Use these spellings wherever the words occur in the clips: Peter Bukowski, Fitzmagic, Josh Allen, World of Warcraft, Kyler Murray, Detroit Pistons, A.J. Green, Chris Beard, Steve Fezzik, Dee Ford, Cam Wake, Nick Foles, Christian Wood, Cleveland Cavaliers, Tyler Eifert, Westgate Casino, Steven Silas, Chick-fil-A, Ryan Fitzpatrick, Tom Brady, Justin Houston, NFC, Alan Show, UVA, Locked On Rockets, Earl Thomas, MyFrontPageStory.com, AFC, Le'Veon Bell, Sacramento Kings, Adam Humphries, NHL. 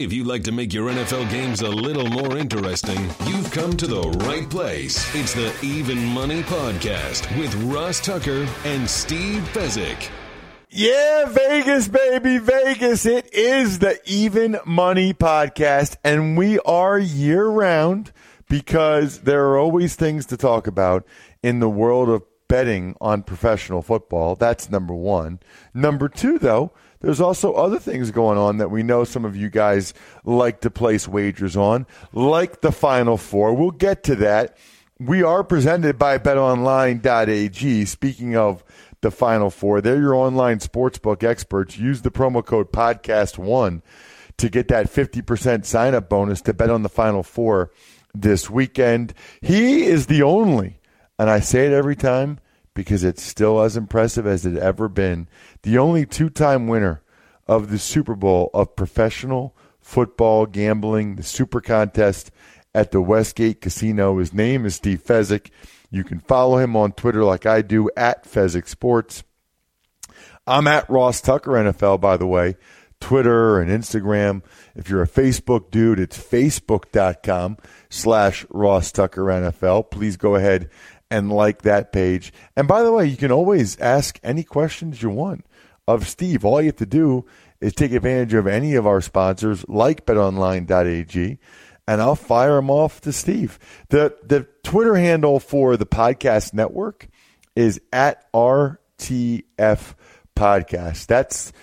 If you'd like to make your NFL games a little more interesting, you've come to the right place. It's the Even Money Podcast with Russ Tucker and Steve Fezzik. Yeah, Vegas, baby, Vegas. It is the Even Money Podcast, and we are year-round because there are always things to talk about in the world of betting on professional football. That's number one. Number two, though, there's also other things going on that we know some of you guys like to place wagers on, like the Final Four. We'll get to that. We are presented by BetOnline.ag. Speaking of the Final Four, they're your online sportsbook experts. Use the promo code PODCAST1 to get that 50% sign-up bonus to bet on the Final Four this weekend. He is the only, and I say it every time, because it's still as impressive as it ever been, the only two-time winner of the Super Bowl of professional football gambling, the Super Contest at the Westgate Casino. His name is Steve Fezzik. You can follow him on Twitter like I do, at Fezzik Sports. I'm at Ross Tucker NFL, by the way, Twitter and Instagram. If you're a Facebook dude, it's facebook.com/Ross Tucker NFL. Please go ahead and like that page. And by the way, you can always ask any questions you want of Steve. All you have to do is take advantage of any of our sponsors, like BetOnline.ag, and I'll fire them off to Steve. The Twitter handle for the podcast network is at RTF Podcast. That's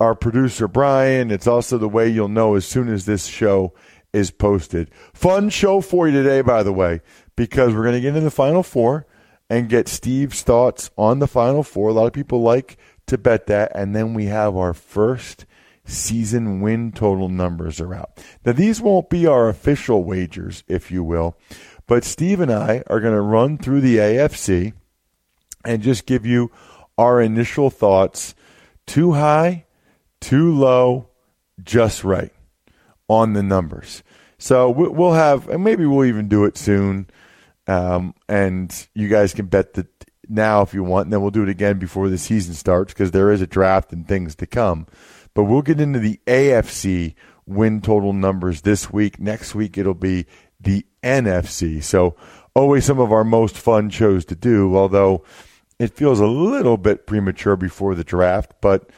our producer, Brian. It's also the way you'll know as soon as this show is posted. Fun show for you today, by the way, because we're going to get into the Final Four and get Steve's thoughts on the Final Four. A lot of people like to bet that. And then we have our first season win total numbers are out. Now, these won't be our official wagers, if you will, but Steve and I are going to run through the AFC and just give you our initial thoughts. Too high, too low, just right on the numbers. So we'll have, and maybe we'll even do it soon. And you guys can bet that now if you want, and then we'll do it again before the season starts because there is a draft and things to come. But we'll get into the AFC win total numbers this week. Next week, it'll be the NFC. So always some of our most fun shows to do, although it feels a little bit premature before the draft. But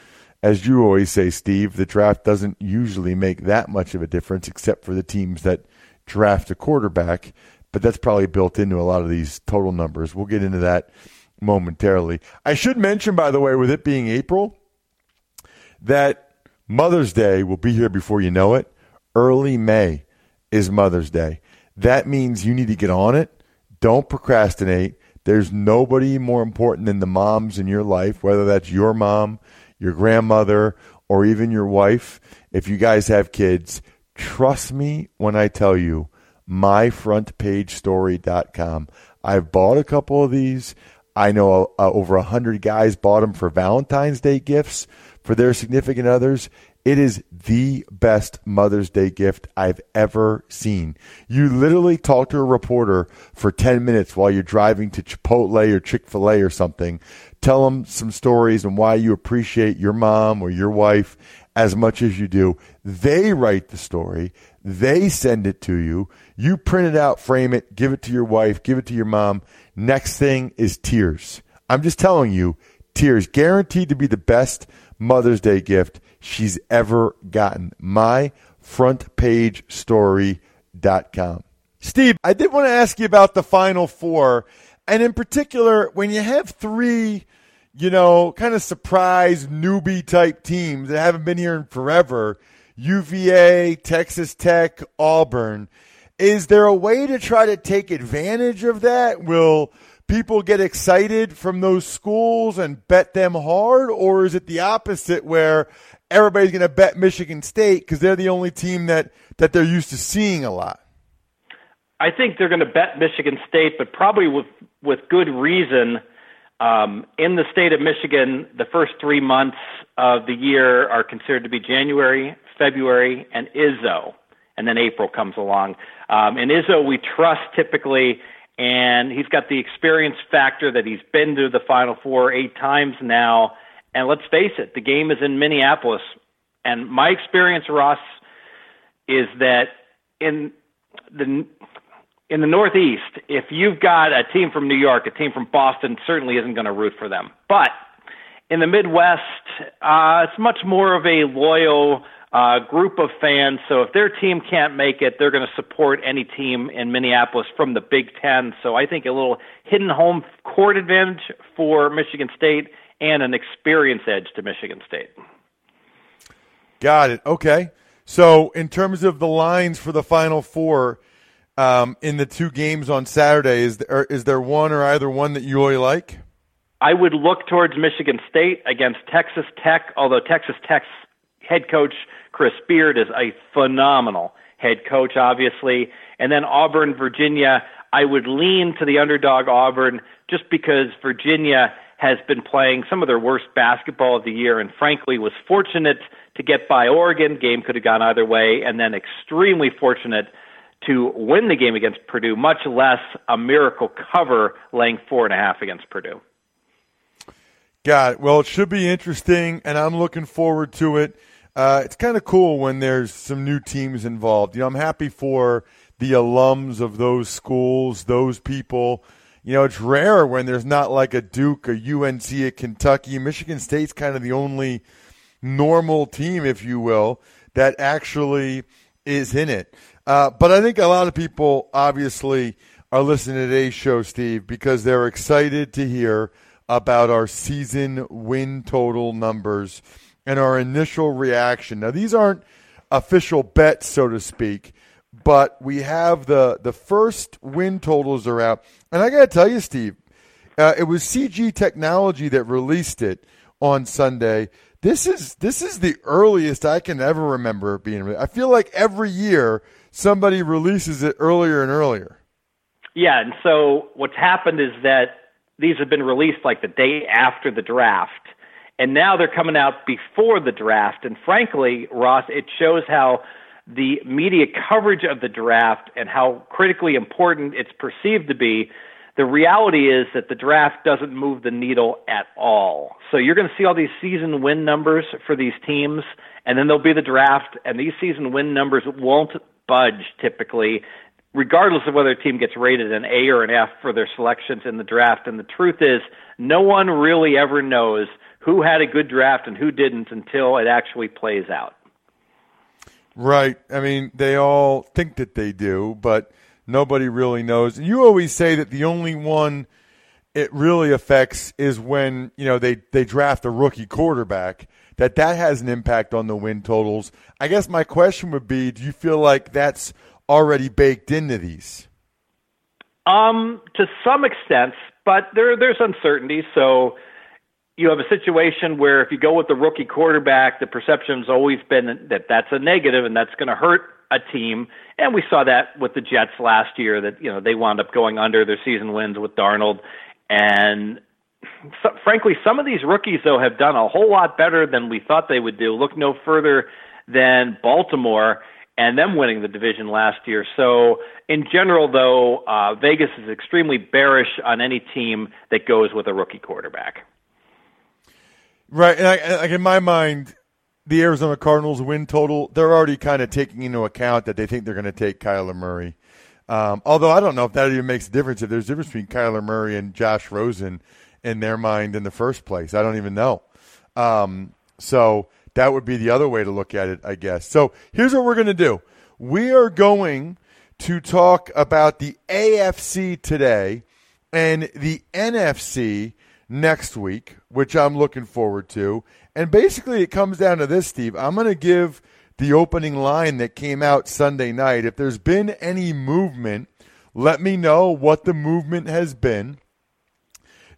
as you always say, Steve, the draft doesn't usually make that much of a difference except for the teams that draft a quarterback, but that's probably built into a lot of these total numbers. We'll get into that momentarily. I should mention, by the way, with it being April, that Mother's Day will be here before you know it. Early May is Mother's Day. That means you need to get on it. Don't procrastinate. There's nobody more important than the moms in your life, whether that's your mom, your grandmother, or even your wife. If you guys have kids, trust me when I tell you, myfrontpagestory.com. I've bought a couple of these. I know over 100 guys bought them for Valentine's Day gifts for their significant others. It is the best Mother's Day gift I've ever seen. You literally talk to a reporter for 10 minutes while you're driving to Chipotle or Chick-fil-A or something. Tell them some stories and why you appreciate your mom or your wife as much as you do. They write the story. They send it to you. You print it out, frame it, give it to your wife, give it to your mom. Next thing is tears. I'm just telling you, tears. Guaranteed to be the best Mother's Day gift she's ever gotten. MyFrontPageStory.com. Steve, I did want to ask you about the Final Four, and in particular, when you have three, kind of surprise newbie type teams that haven't been here in forever, UVA, Texas Tech, Auburn, is there a way to try to take advantage of that? Will people get excited from those schools and bet them hard, or is it the opposite where everybody's going to bet Michigan State because they're the only team that they're used to seeing a lot? I think they're going to bet Michigan State, but probably with good reason. In the state of Michigan, the first 3 months of the year are considered to be January, February, and Izzo, and then April comes along. And Izzo we trust typically, and he's got the experience factor that he's been to the Final Four 8 times now. And let's face it, the game is in Minneapolis. And my experience, Ross, is that in the Northeast, if you've got a team from New York, a team from Boston certainly isn't going to root for them. But in the Midwest, it's much more of a loyal group of fans. So if their team can't make it, they're going to support any team in Minneapolis from the Big Ten. So I think a little hidden home court advantage for Michigan State and an experience edge to Michigan State. Got it. Okay. So in terms of the lines for the Final Four, in the 2 games on Saturday, is there one or either one that you really like? I would look towards Michigan State against Texas Tech, although Texas Tech's head coach Chris Beard is a phenomenal head coach, obviously. And then Auburn, Virginia, I would lean to the underdog Auburn just because Virginia has been playing some of their worst basketball of the year and frankly was fortunate to get by Oregon. Game could have gone either way, and then extremely fortunate to win the game against Purdue, much less a miracle cover laying 4.5 against Purdue. Got it. Well, it should be interesting, and I'm looking forward to it. It's kind of cool when there's some new teams involved. You know, I'm happy for the alums of those schools, those people. You know, it's rare when there's not like a Duke, a UNC, a Kentucky. Michigan State's kind of the only normal team, if you will, that actually is in it. But I think a lot of people obviously are listening to today's show, Steve, because they're excited to hear about our season win total numbers and our initial reaction. Now, these aren't official bets, so to speak, but we have the first win totals are out. And I got to tell you, Steve, it was CG Technology that released it on Sunday. This is the earliest I can ever remember it being. I feel like every year somebody releases it earlier and earlier. Yeah, and so what's happened is that these have been released like the day after the draft, and now they're coming out before the draft. And frankly, Ross, it shows how the media coverage of the draft and how critically important it's perceived to be. The reality is that the draft doesn't move the needle at all. So you're going to see all these season win numbers for these teams, and then there'll be the draft, and these season win numbers won't budge typically, regardless of whether a team gets rated an A or an F for their selections in the draft. And the truth is, no one really ever knows who had a good draft and who didn't until it actually plays out. Right. I mean, they all think that they do, but nobody really knows. And you always say that the only one it really affects is when, you know, they draft a rookie quarterback, that has an impact on the win totals. I guess my question would be, do you feel like that's already baked into these? To some extent, but there's uncertainty. So you have a situation where if you go with the rookie quarterback, the perception's always been that that's a negative and that's going to hurt a team, and we saw that with the Jets last year, that, you know, they wound up going under their season wins with Darnold. And so, frankly, some of these rookies, though, have done a whole lot better than we thought they would do. Look no further than Baltimore and them winning the division last year. So in general, though, Vegas is extremely bearish on any team that goes with a rookie quarterback. Right, and I in my mind, the Arizona Cardinals win total, they're already kind of taking into account that they think they're going to take Kyler Murray. Although I don't know if that even makes a difference, if there's a difference between Kyler Murray and Josh Rosen in their mind in the first place. I don't even know. So that would be the other way to look at it, I guess. So here's what we're going to do. We are going to talk about the AFC today and the NFC next week, which I'm looking forward to. And basically it comes down to this, Steve. I'm going to give the opening line that came out Sunday night. If there's been any movement, let me know what the movement has been,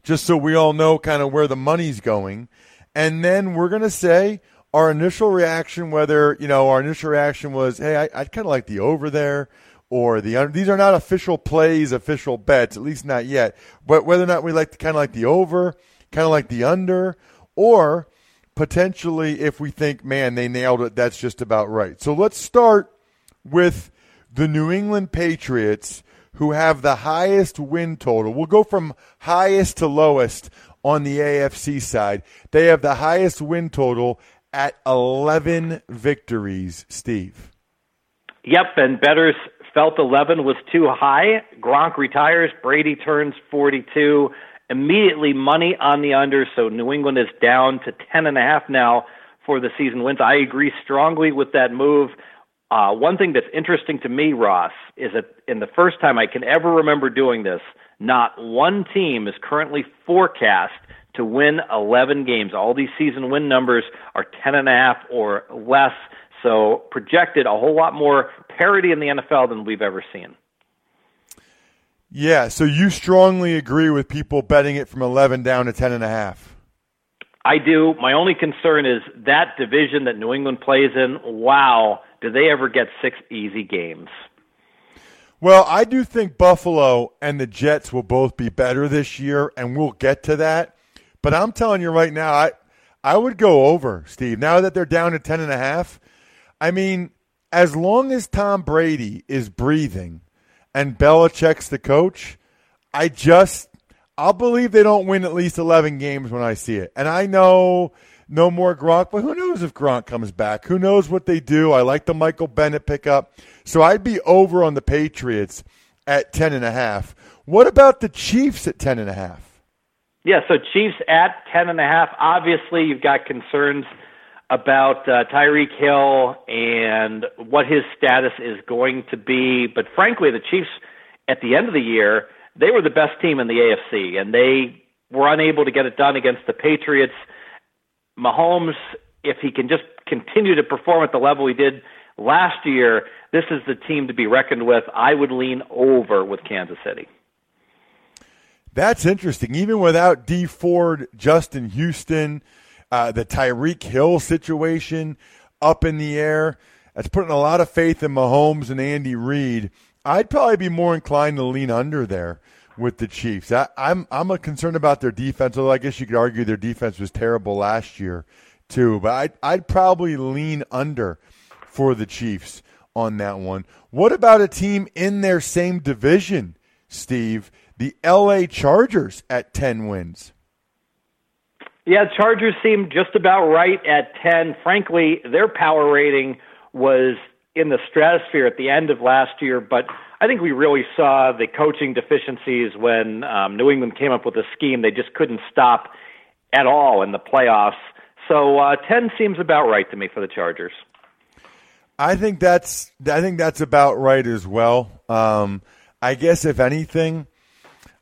just so we all know kind of where the money's going. And then we're going to say, our initial reaction, whether, you know, our initial reaction was, hey, I kind of like the over there or the under. These are not official plays, official bets, at least not yet. But whether or not we like kind of like the over, kind of like the under, or potentially if we think, man, they nailed it, that's just about right. So let's start with the New England Patriots, who have the highest win total. We'll go from highest to lowest on the AFC side. They have the highest win total at 11 victories, Steve. Yep, and bettors felt 11 was too high. Gronk retires, Brady turns 42. Immediately money on the under, so New England is down to 10.5 now for the season wins. I agree strongly with that move. One thing that's interesting to me, Ross, is that in the first time I can ever remember doing this, not one team is currently forecast to win 11 games. All these season win numbers are 10.5 or less. So projected a whole lot more parity in the NFL than we've ever seen. Yeah, so you strongly agree with people betting it from 11 down to 10.5. I do. My only concern is that division that New England plays in, wow, do they ever get 6 easy games? Well, I do think Buffalo and the Jets will both be better this year, and we'll get to that. But I'm telling you right now, I would go over, Steve. Now that they're down to 10.5, I mean, as long as Tom Brady is breathing and Belichick's the coach, I'll believe they don't win at least 11 games when I see it. And I know no more Gronk, but who knows if Gronk comes back? Who knows what they do? I like the Michael Bennett pickup. So I'd be over on the Patriots at 10.5. What about the Chiefs at 10.5? Yeah, so Chiefs at 10.5. Obviously, you've got concerns about Tyreek Hill and what his status is going to be. But frankly, the Chiefs, at the end of the year, they were the best team in the AFC, and they were unable to get it done against the Patriots. Mahomes, if he can just continue to perform at the level he did last year, this is the team to be reckoned with. I would lean over with Kansas City. That's interesting. Even without Dee Ford, Justin Houston, the Tyreek Hill situation up in the air. That's putting a lot of faith in Mahomes and Andy Reid. I'd probably be more inclined to lean under there with the Chiefs. I'm concerned about their defense, although I guess you could argue their defense was terrible last year too. But I'd probably lean under for the Chiefs on that one. What about a team in their same division, Steve? The L.A. Chargers at 10 wins. Yeah, Chargers seem just about right at 10. Frankly, their power rating was in the stratosphere at the end of last year, but I think we really saw the coaching deficiencies when New England came up with a scheme they just couldn't stop at all in the playoffs. So 10 seems about right to me for the Chargers. I think that's about right as well. I guess if anything,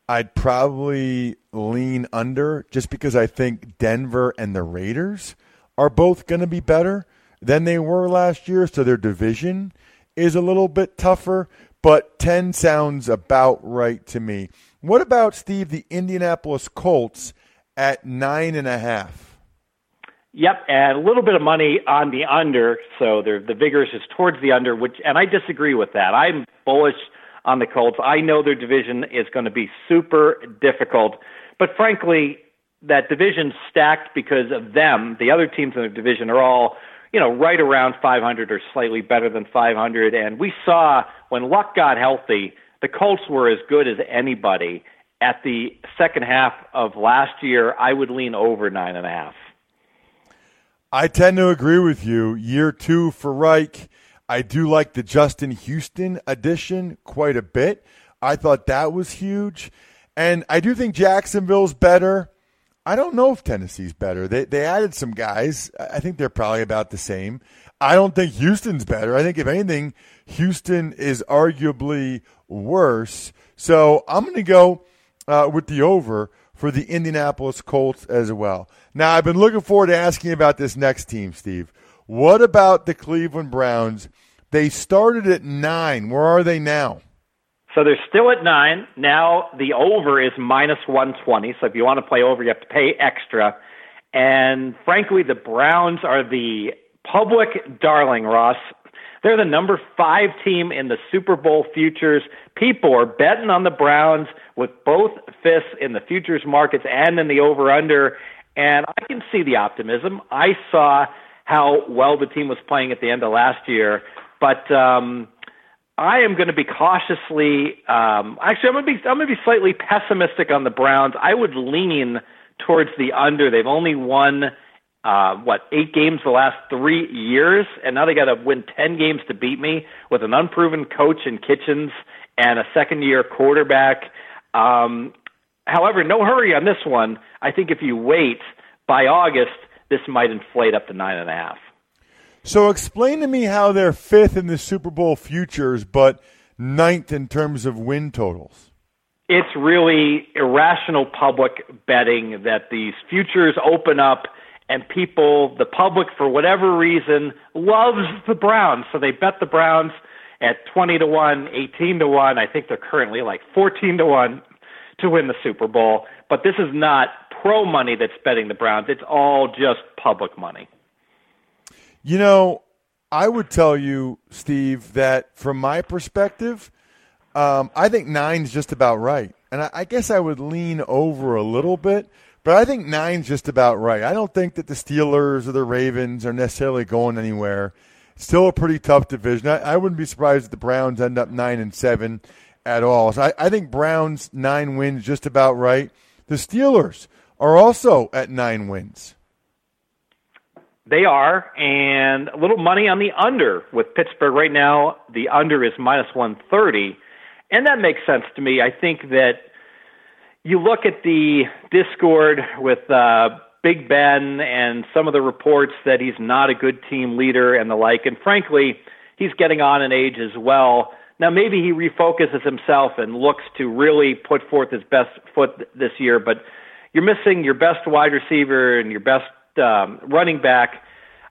I'd probably lean under just because I think Denver and the Raiders are both going to be better than they were last year, so their division is a little bit tougher, but 10 sounds about right to me. What about, Steve, the Indianapolis Colts at 9.5? Yep, and a little bit of money on the under, so the vigorous is towards the under, and I disagree with that. I'm bullish on the Colts. I know their division is going to be super difficult, but frankly, that division's stacked because of them. The other teams in the division are all, right around 500 or slightly better than 500. And we saw when Luck got healthy, the Colts were as good as anybody at the second half of last year. I would lean over 9.5. I tend to agree with you. Year 2 for Reich. I do like the Justin Houston addition quite a bit. I thought that was huge. And I do think Jacksonville's better. I don't know if Tennessee's better. They added some guys. I think they're probably about the same. I don't think Houston's better. I think, if anything, Houston is arguably worse. So I'm going to go with the over for the Indianapolis Colts as well. Now, I've been looking forward to asking about this next team, Steve. What about the Cleveland Browns? They started at 9. Where are they now? So they're still at 9. Now the over is minus -120. So if you want to play over, you have to pay extra. And frankly, the Browns are the public darling, Ross. They're the number 5 team in the Super Bowl futures. People are betting on the Browns with both fists in the futures markets and in the over-under. And I can see the optimism. I saw how well the team was playing at the end of last year. But I am going to be cautiously I'm going to be slightly pessimistic on the Browns. I would lean towards the under. They've only won 8 games the last 3 years, and now they got to win 10 games to beat me with an unproven coach in Kitchens and a second-year quarterback. However, no hurry on this one. I think if you wait by August, this might inflate up to 9.5. So explain to me how they're 5th in the Super Bowl futures, but 9th in terms of win totals. It's really irrational public betting that these futures open up and people, the public, for whatever reason, loves the Browns. So they bet the Browns at 20-1, 18-1. I think they're currently like 14-1 to win the Super Bowl. But this is not pro money that's betting the Browns. It's all just public money. You know, I would tell you, Steve, that from my perspective, I think 9's just about right. And I guess I would lean over a little bit, but I think 9's just about right. I don't think that the Steelers or the Ravens are necessarily going anywhere. It's still a pretty tough division. I wouldn't be surprised if the Browns end up 9-7 at all. So I think Browns 9 wins just about right. The Steelers are also at 9 wins. They are, and a little money on the under with Pittsburgh right now. The under is -130. And that makes sense to me. I think that you look at the Discord with Big Ben and some of the reports that he's not a good team leader and the like, and frankly, he's getting on in age as well. Now, maybe he refocuses himself and looks to really put forth his best foot this year, but you're missing your best wide receiver and your best running back.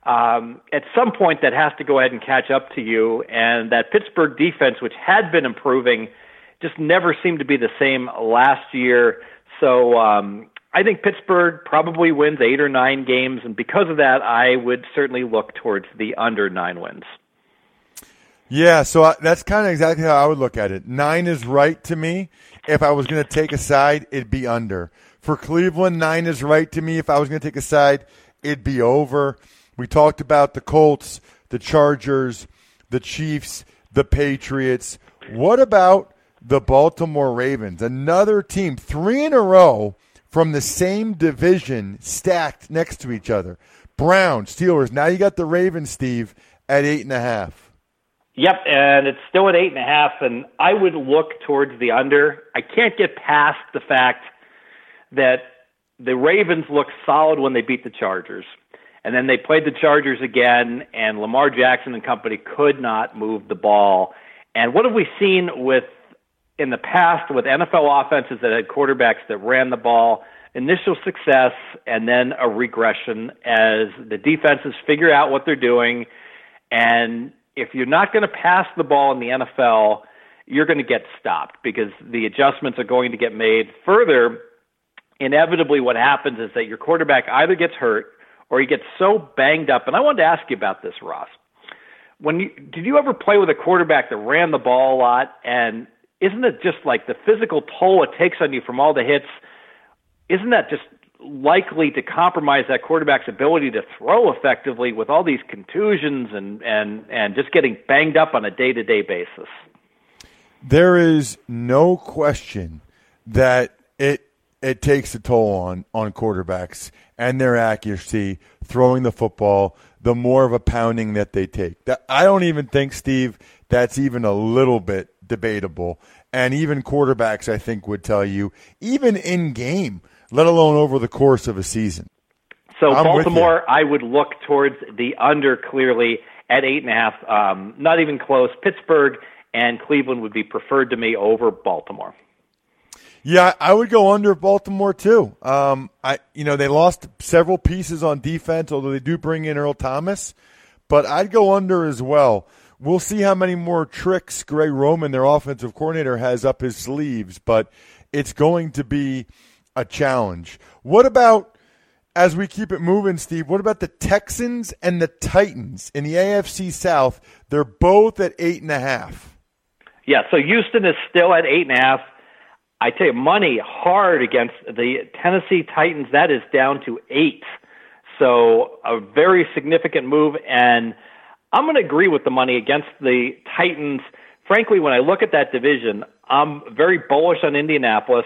At some point, that has to go ahead and catch up to you, and that Pittsburgh defense, which had been improving, just never seemed to be the same last year. So I think Pittsburgh probably wins 8 or 9 games, and because of that, I would certainly look towards the under 9 wins. Yeah, so that's kind of exactly how I would look at it. 9 is right to me. If I was going to take a side, it'd be under. For Cleveland, 9 is right to me. If I was going to take a side, it'd be over. We talked about the Colts, the Chargers, the Chiefs, the Patriots. What about the Baltimore Ravens? Another team, 3 in a row from the same division stacked next to each other. Browns, Steelers. Now you got the Ravens, Steve, at 8.5. Yep, and it's still at 8.5, and I would look towards the under. I can't get past the fact that the Ravens looked solid when they beat the Chargers. And then they played the Chargers again, and Lamar Jackson and company could not move the ball. And what have we seen in the past with NFL offenses that had quarterbacks that ran the ball? Initial success and then a regression as the defenses figure out what they're doing. And if you're not going to pass the ball in the NFL, you're going to get stopped because the adjustments are going to get made. Further, inevitably what happens is that your quarterback either gets hurt or he gets so banged up. And I wanted to ask you about this, Ross. Did you ever play with a quarterback that ran the ball a lot? And isn't it just like the physical toll it takes on you from all the hits? Isn't that just likely to compromise that quarterback's ability to throw effectively with all these contusions and just getting banged up on a day-to-day basis? There is no question that it takes a toll on quarterbacks and their accuracy, throwing the football, the more of a pounding that they take. I don't even think, Steve, that's even a little bit debatable. And even quarterbacks, I think, would tell you, even in game, let alone over the course of a season. So Baltimore, I would look towards the under clearly at 8.5. Not even close. Pittsburgh and Cleveland would be preferred to me over Baltimore. Yeah, I would go under Baltimore too. They lost several pieces on defense, although they do bring in Earl Thomas, but I'd go under as well. We'll see how many more tricks Gray Roman, their offensive coordinator, has up his sleeves, but it's going to be a challenge. What about as we keep it moving, Steve, what about the Texans and the Titans in the AFC South? They're both at 8.5. Yeah, so Houston is still at 8.5. I tell you, money hard against the Tennessee Titans. That is down to 8. So a very significant move, and I'm going to agree with the money against the Titans. Frankly, when I look at that division, I'm very bullish on Indianapolis.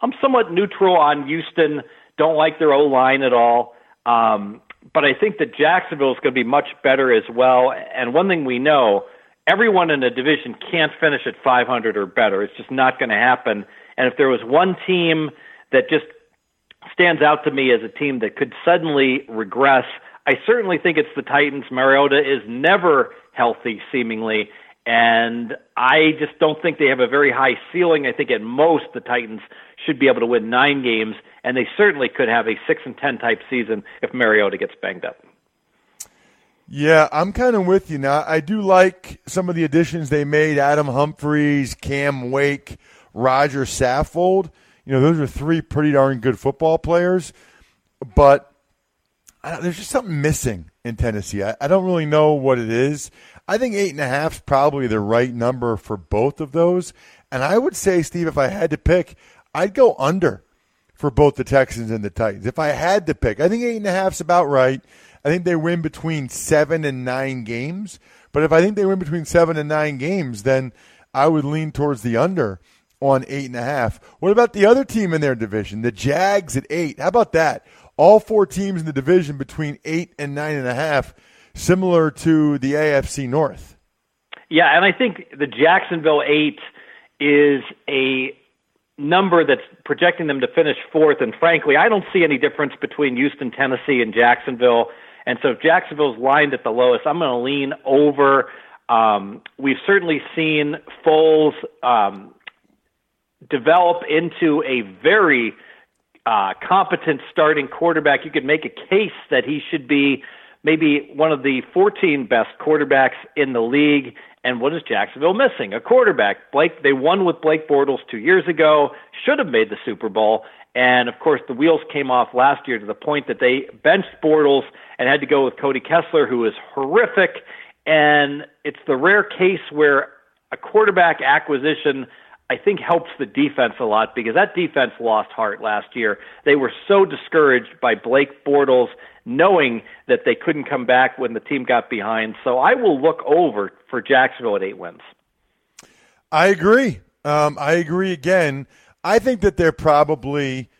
I'm somewhat neutral on Houston. Don't like their O-line at all. But I think that Jacksonville is going to be much better as well. And one thing we know, everyone in the division can't finish at 500 or better. It's just not going to happen. And if there was one team that just stands out to me as a team that could suddenly regress, I certainly think it's the Titans. Mariota is never healthy, seemingly. And I just don't think they have a very high ceiling. I think at most the Titans should be able to win 9 games, and they certainly could have a 6-10 type season if Mariota gets banged up. Yeah, I'm kind of with you now. I do like some of the additions they made, Adam Humphries, Cam Wake, Roger Saffold. You know, those are 3 pretty darn good football players. But there's just something missing in Tennessee. I don't really know what it is. I think 8.5 is probably the right number for both of those. And I would say, Steve, if I had to pick, I'd go under for both the Texans and the Titans. If I had to pick, I think 8.5 is about right. I think they win between 7 and 9 games. But if I think they win between 7 and 9 games, then I would lean towards the under on 8.5. What about the other team in their division, the Jags at 8? How about that? All 4 teams in the division between 8 and 9.5, similar to the AFC North. Yeah, and I think the Jacksonville 8 is a number that's projecting them to finish 4th, and frankly, I don't see any difference between Houston, Tennessee, and Jacksonville. And so if Jacksonville's lined at the lowest, I'm going to lean over. We've certainly seen Foles develop into a very competent starting quarterback. You could make a case that he should be maybe one of the 14 best quarterbacks in the league. And what is Jacksonville missing? A quarterback. They won with Blake Bortles 2 years ago, should have made the Super Bowl. And, of course, the wheels came off last year to the point that they benched Bortles and had to go with Cody Kessler, who is horrific. And it's the rare case where a quarterback acquisition, I think, helps the defense a lot, because that defense lost heart last year. They were so discouraged by Blake Bortles, knowing that they couldn't come back when the team got behind. So I will look over for Jacksonville at 8 wins. I agree. I agree again. I think that they're probably,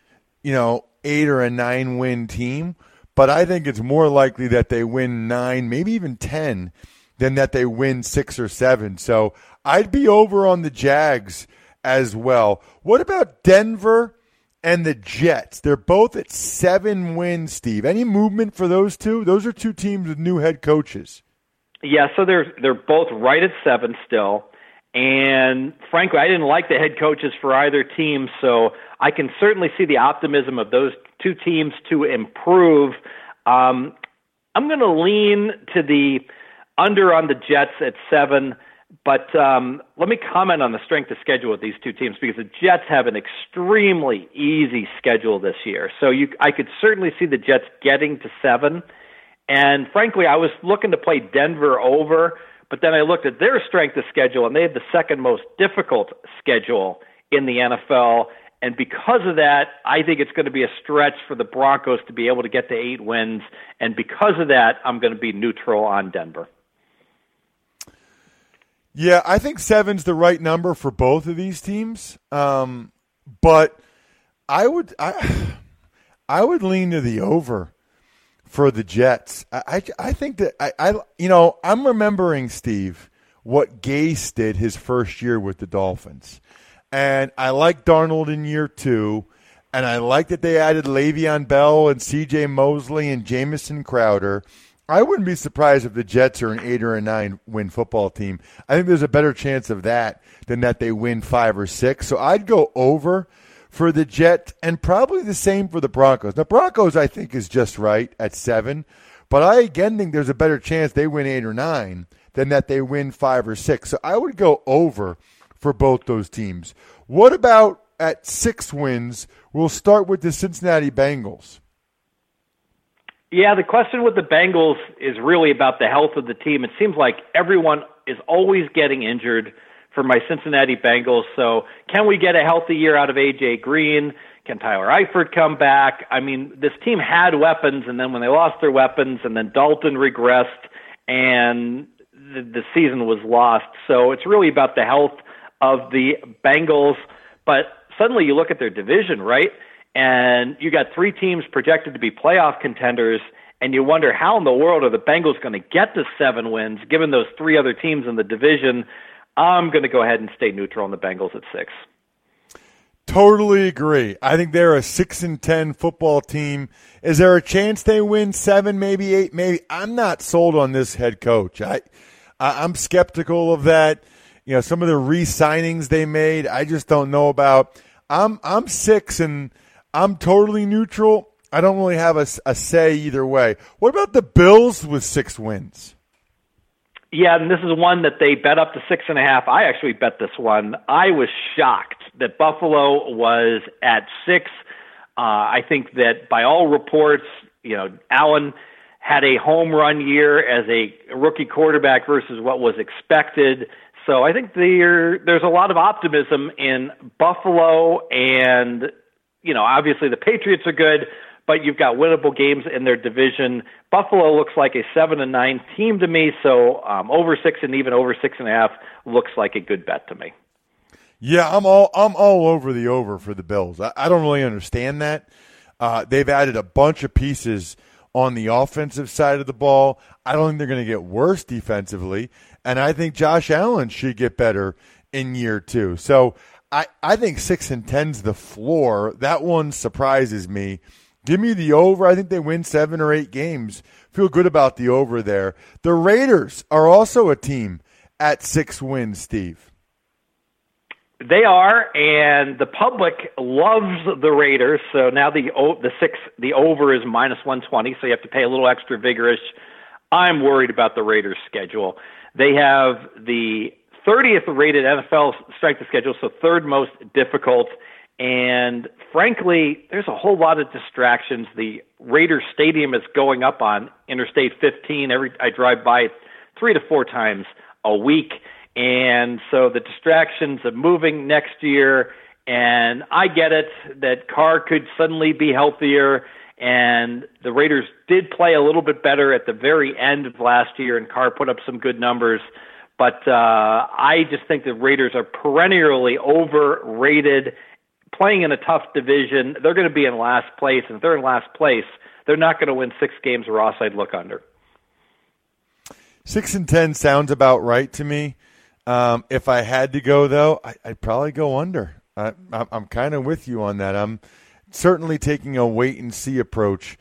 8 or a 9 win team, but I think it's more likely that they win 9, maybe even 10, than that they win 6 or 7. So I'd be over on the Jags as well. What about Denver and the Jets? They're both at 7 wins, Steve. Any movement for those two? Those are 2 teams with new head coaches. Yeah, so they're both right at 7 still. And frankly, I didn't like the head coaches for either team, so I can certainly see the optimism of those 2 teams to improve. I'm going to lean to the under on the Jets at 7. But let me comment on the strength of schedule with these 2 teams, because the Jets have an extremely easy schedule this year. So I could certainly see the Jets getting to 7. And frankly, I was looking to play Denver over, but then I looked at their strength of schedule, and they had the 2nd most difficult schedule in the NFL. And because of that, I think it's going to be a stretch for the Broncos to be able to get to 8 wins. And because of that, I'm going to be neutral on Denver. Yeah, I think 7's the right number for both of these teams, but I would lean to the over for the Jets. I think that I'm remembering, Steve, what Gase did his first year with the Dolphins, and I like Darnold in year 2, and I like that they added Le'Veon Bell and C.J. Mosley and Jamison Crowder. I wouldn't be surprised if the Jets are an 8 or a 9 win football team. I think there's a better chance of that than that they win 5 or 6. So I'd go over for the Jets, and probably the same for the Broncos. Now, Broncos, I think, is just right at 7, but I again think there's a better chance they win 8 or 9 than that they win 5 or 6. So I would go over for both those teams. What about at 6 wins? We'll start with the Cincinnati Bengals. Yeah, the question with the Bengals is really about the health of the team. It seems like everyone is always getting injured for my Cincinnati Bengals. So can we get a healthy year out of A.J. Green? Can Tyler Eifert come back? I mean, this team had weapons, and then when they lost their weapons, and then Dalton regressed, and the season was lost. So it's really about the health of the Bengals. But suddenly you look at their division, right? And you got three teams projected to be playoff contenders, and you wonder how in the world are the Bengals going to get to 7 wins, given those three other teams in the division. I'm going to go ahead and stay neutral on the Bengals at 6. Totally agree. I think they're a 6-10 football team. Is there a chance they win 7, maybe 8? Maybe. I'm not sold on this head coach. I'm skeptical of that. You know, some of the re-signings they made, I just don't know about. I'm 6 and I'm totally neutral. I don't really have a say either way. What about the Bills with 6 wins? Yeah, and this is one that they bet up to 6.5. I actually bet this one. I was shocked that Buffalo was at 6. I think that by all reports, you know, Allen had a home run year as a rookie quarterback versus what was expected. So I think there's a lot of optimism in Buffalo, and, you know, obviously the Patriots are good, but you've got winnable games in their division. Buffalo looks like a 7-9 team to me, so over 6 and even over 6.5 looks like a good bet to me. Yeah, I'm all over the over for the Bills. I don't really understand that. They've added a bunch of pieces on the offensive side of the ball. I don't think they're going to get worse defensively, and I think Josh Allen should get better in year 2. So I think 6-10's the floor. That one surprises me. Give me the over. I think they win 7 or 8 games. Feel good about the over there. The Raiders are also a team at 6 wins, Steve. They are, and the public loves the Raiders. So now the over is -120, so you have to pay a little extra vigorous. I'm worried about the Raiders' schedule. They have the 30th rated NFL strength of schedule, so third most difficult. And frankly, there's a whole lot of distractions. The Raiders Stadium is going up on Interstate 15. I drive by it 3 to 4 times a week. And so the distractions of moving next year, and I get it that Carr could suddenly be healthier, and the Raiders did play a little bit better at the very end of last year, and Carr put up some good numbers. But I just think the Raiders are perennially overrated. Playing in a tough division, they're going to be in last place, and if they're in last place, they're not going to win 6 games. Ross, I'd look under. 6-10 sounds about right to me. If I had to go, though, I'd probably go under. I'm kind of with you on that. I'm certainly taking a wait-and-see approach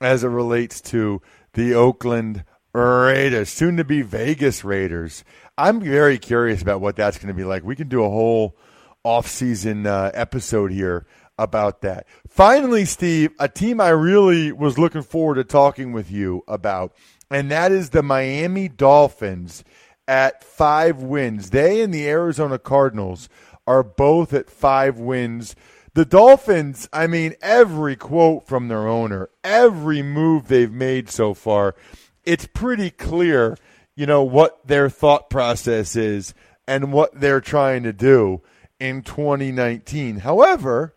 as it relates to the Oakland Raiders, soon-to-be Vegas Raiders. I'm very curious about what that's going to be like. We can do a whole off-season episode here about that. Finally, Steve, a team I really was looking forward to talking with you about, and that is the Miami Dolphins at 5 wins. They and the Arizona Cardinals are both at 5 wins. The Dolphins, I mean, every quote from their owner, every move they've made so far, it's pretty clear, you know, what their thought process is and what they're trying to do in 2019. However,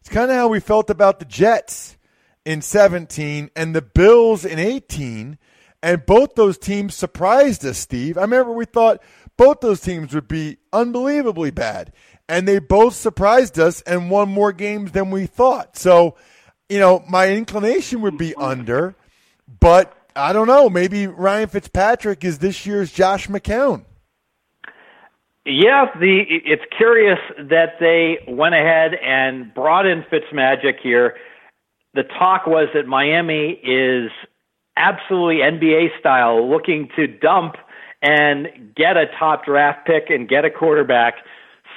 it's kind of how we felt about the Jets in 17 and the Bills in 18, and both those teams surprised us, Steve. I remember we thought both those teams would be unbelievably bad, and they both surprised us and won more games than we thought. So, you know, my inclination would be under, but I don't know. Maybe Ryan Fitzpatrick is this year's Josh McCown. Yeah, it's curious that they went ahead and brought in Fitzmagic here. The talk was that Miami is absolutely NBA-style, looking to dump and get a top draft pick and get a quarterback.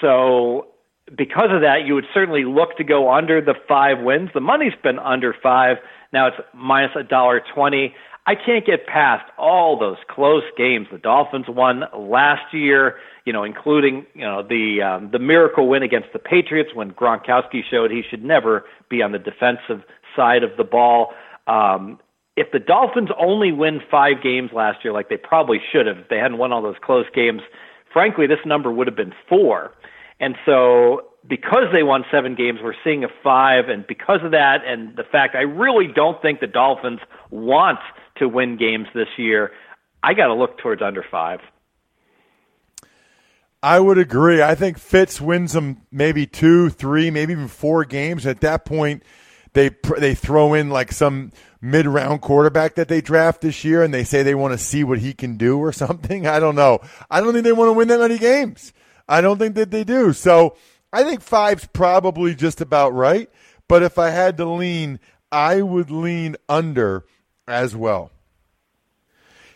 So because of that, you would certainly look to go under the 5 wins. The money's been under 5. Now it's -$1.20. I can't get past all those close games the Dolphins won last year, you know, including, you know, the miracle win against the Patriots when Gronkowski showed he should never be on the defensive side of the ball. If the Dolphins only win 5 games last year, like they probably should have, if they hadn't won all those close games, frankly, this number would have been 4. And so because they won 7 games, we're seeing a 5. And because of that and the fact I really don't think the Dolphins want to win games this year, I got to look towards under 5. I would agree. I think Fitz wins them maybe 2, 3, maybe even 4 games. At that point, they throw in like some mid-round quarterback that they draft this year, and they say they want to see what he can do or something. I don't know. I don't think they want to win that many games. I don't think that they do. So I think 5's probably just about right. But if I had to lean, I would lean under as well.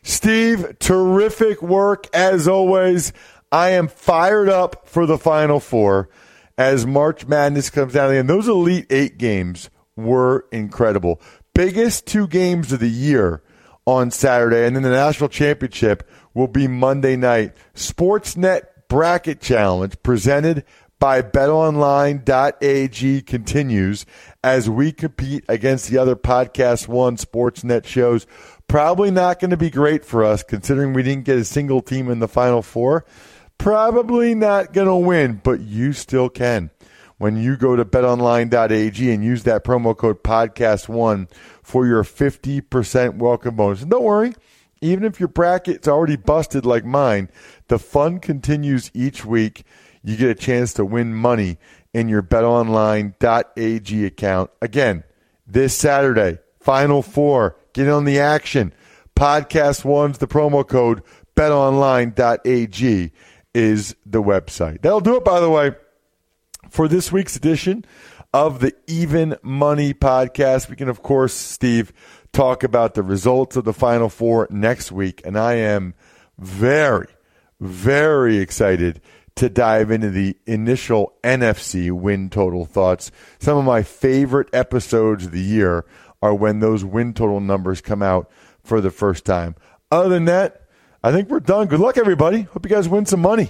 Steve, terrific work as always. I am fired up for the Final Four as March Madness comes down. And those Elite 8 games were incredible. Biggest 2 games of the year on Saturday. And then the National Championship will be Monday night. Sportsnet Bracket Challenge presented by BetOnline.ag continues as we compete against the other Podcast One Sportsnet shows. Probably not going to be great for us considering we didn't get a single team in the Final Four. Probably not going to win, but you still can when you go to betonline.ag and use that promo code podcast1 for your 50% welcome bonus. And don't worry, even if your bracket's already busted like mine, the fun continues each week. You get a chance to win money in your betonline.ag account. Again, this Saturday, Final Four, get on the action. Podcast1's the promo code, betonline.ag is the website. That'll do it, by the way, for this week's edition of the Even Money Podcast. We can, of course, Steve, talk about the results of the Final Four next week, and I am very, very excited to dive into the initial NFC win total thoughts. Some of my favorite episodes of the year are when those win total numbers come out for the first time. Other than that, I think we're done. Good luck, everybody. Hope you guys win some money.